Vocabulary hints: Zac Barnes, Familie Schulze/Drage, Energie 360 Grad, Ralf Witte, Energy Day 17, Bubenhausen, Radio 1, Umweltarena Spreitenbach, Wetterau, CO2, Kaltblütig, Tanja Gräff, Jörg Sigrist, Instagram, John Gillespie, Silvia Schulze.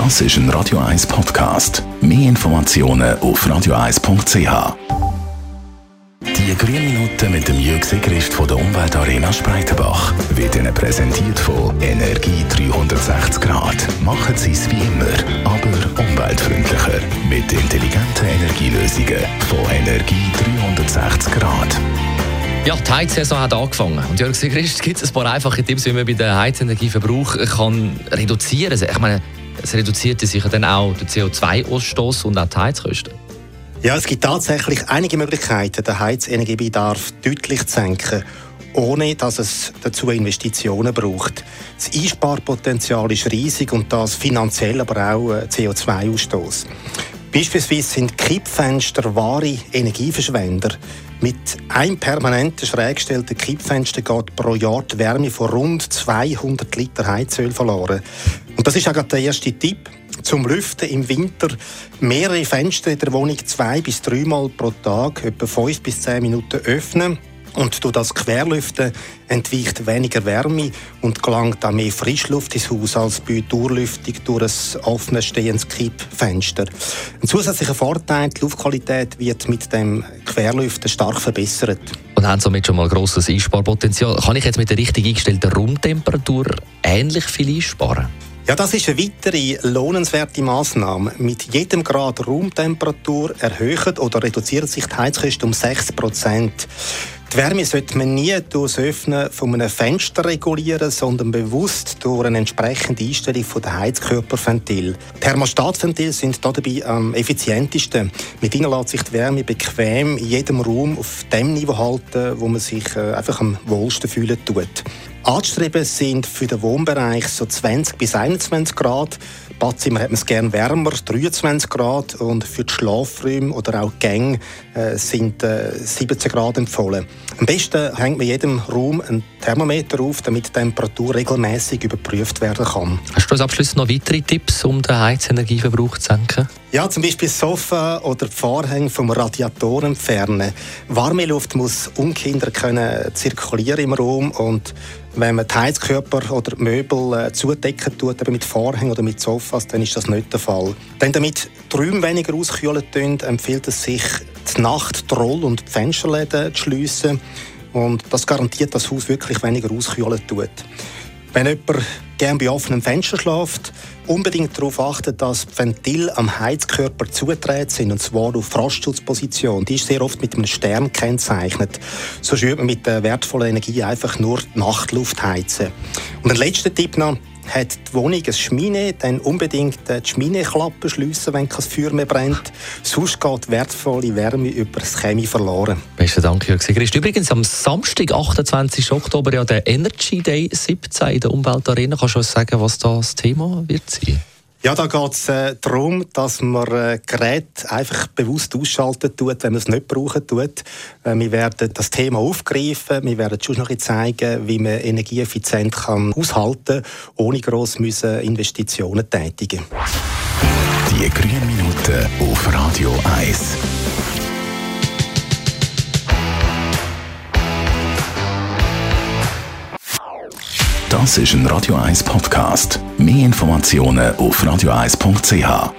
Das ist ein Radio 1 Podcast. Mehr Informationen auf radio1.ch. Die grüne Minute mit dem Jörg Sigrist von der Umweltarena Spreitenbach wird Ihnen präsentiert von Energie 360 Grad. Machen Sie es wie immer, aber umweltfreundlicher. Mit intelligenten Energielösungen von Energie 360 Grad. Ja, die Heizsaison hat angefangen. Und Jörg Sigrist, gibt es ein paar einfache Tipps, wie man bei den Heizenergieverbrauch kann reduzieren kann? Ich meine, es reduziert sicher dann auch den CO2-Ausstoß und auch die Heizkosten. Ja, es gibt tatsächlich einige Möglichkeiten, den Heizenergiebedarf deutlich zu senken, ohne dass es dazu Investitionen braucht. Das Einsparpotenzial ist riesig und das finanziell aber auch CO2-Ausstoß. Beispielsweise sind Kippfenster wahre Energieverschwender. Mit einem permanenten schräggestellten Kippfenster geht pro Jahr die Wärme von rund 200 Liter Heizöl verloren. Und das ist auch gerade der erste Tipp. Zum Lüften im Winter mehrere Fenster in der Wohnung 2 bis 3 Mal pro Tag, etwa 5 bis 10 Minuten öffnen. Und durch das Querlüften entweicht weniger Wärme und gelangt auch mehr Frischluft ins Haus als bei Durchlüftung durch ein offenes stehendes Kippfenster. Ein zusätzlicher Vorteil, die Luftqualität wird mit dem Querlüften stark verbessert. Und haben somit schon mal grosses Einsparpotenzial. Kann ich jetzt mit der richtig eingestellten Raumtemperatur ähnlich viel einsparen? Ja, das ist eine weitere lohnenswerte Massnahme. Mit jedem Grad Raumtemperatur erhöht oder reduziert sich die Heizkosten um 6%. Die Wärme sollte man nie durch das Öffnen von einem Fenster regulieren, sondern bewusst durch eine entsprechende Einstellung der Heizkörperventile. Thermostatventile sind dabei am effizientesten. Mit ihnen lässt sich die Wärme bequem in jedem Raum auf dem Niveau halten, wo man sich einfach am wohlsten fühlen tut. Anzustreben sind für den Wohnbereich so 20 bis 21 Grad. Badzimmer hat man es gerne wärmer, 23 Grad. Und für die Schlafräume oder auch Gänge sind 17 Grad empfohlen. Am besten hängt man in jedem Raum einen Thermometer auf, damit die Temperatur regelmässig überprüft werden kann. Hast du als Abschluss noch weitere Tipps, um den Heizenergieverbrauch zu senken? Ja, zum Beispiel das Sofa oder die Vorhänge vom Radiator entfernen. Warme Luft muss ungehindert können zirkulieren im Raum und wenn man die Heizkörper oder die Möbel zudecken tut, eben mit Vorhängen oder mit Sofas, dann ist das nicht der Fall. Denn damit die Räume weniger auskühlen tun, empfiehlt es sich, die Nacht die Roll- und die Fensterläden zu schliessen. Und das garantiert, dass das Haus wirklich weniger auskühlen tut. Wenn jemand gerne bei offenem Fenster schläft, unbedingt darauf achten, dass die Ventile am Heizkörper zugedreht sind, und zwar auf Frostschutzposition. Die ist sehr oft mit einem Stern kennzeichnet. So würde man mit der wertvollen Energie einfach nur die Nachtluft heizen. Und ein letzter Tipp noch. Hat die Wohnung eine Cheminée, dann unbedingt die Cheminée-Klappe schliessen, wenn kein Feuer mehr brennt. Sonst geht wertvolle Wärme über das Chemie verloren. Besten Dank, Jörg Sigrist. Übrigens am Samstag, 28. Oktober, ja, der Energy Day 17 in der Umweltarena. Kannst du uns sagen, was das Thema wird sein? Ja, da geht es darum, dass man Geräte einfach bewusst ausschalten tut, wenn man es nicht brauchen tut. Wir werden das Thema aufgreifen, wir werden schon noch zeigen, wie man energieeffizient kann aushalten kann, ohne gross müssen Investitionen tätigen. Die grünen Minuten auf Radio 1. Das ist ein Radio 1 Podcast. Mehr Informationen auf radio1.ch.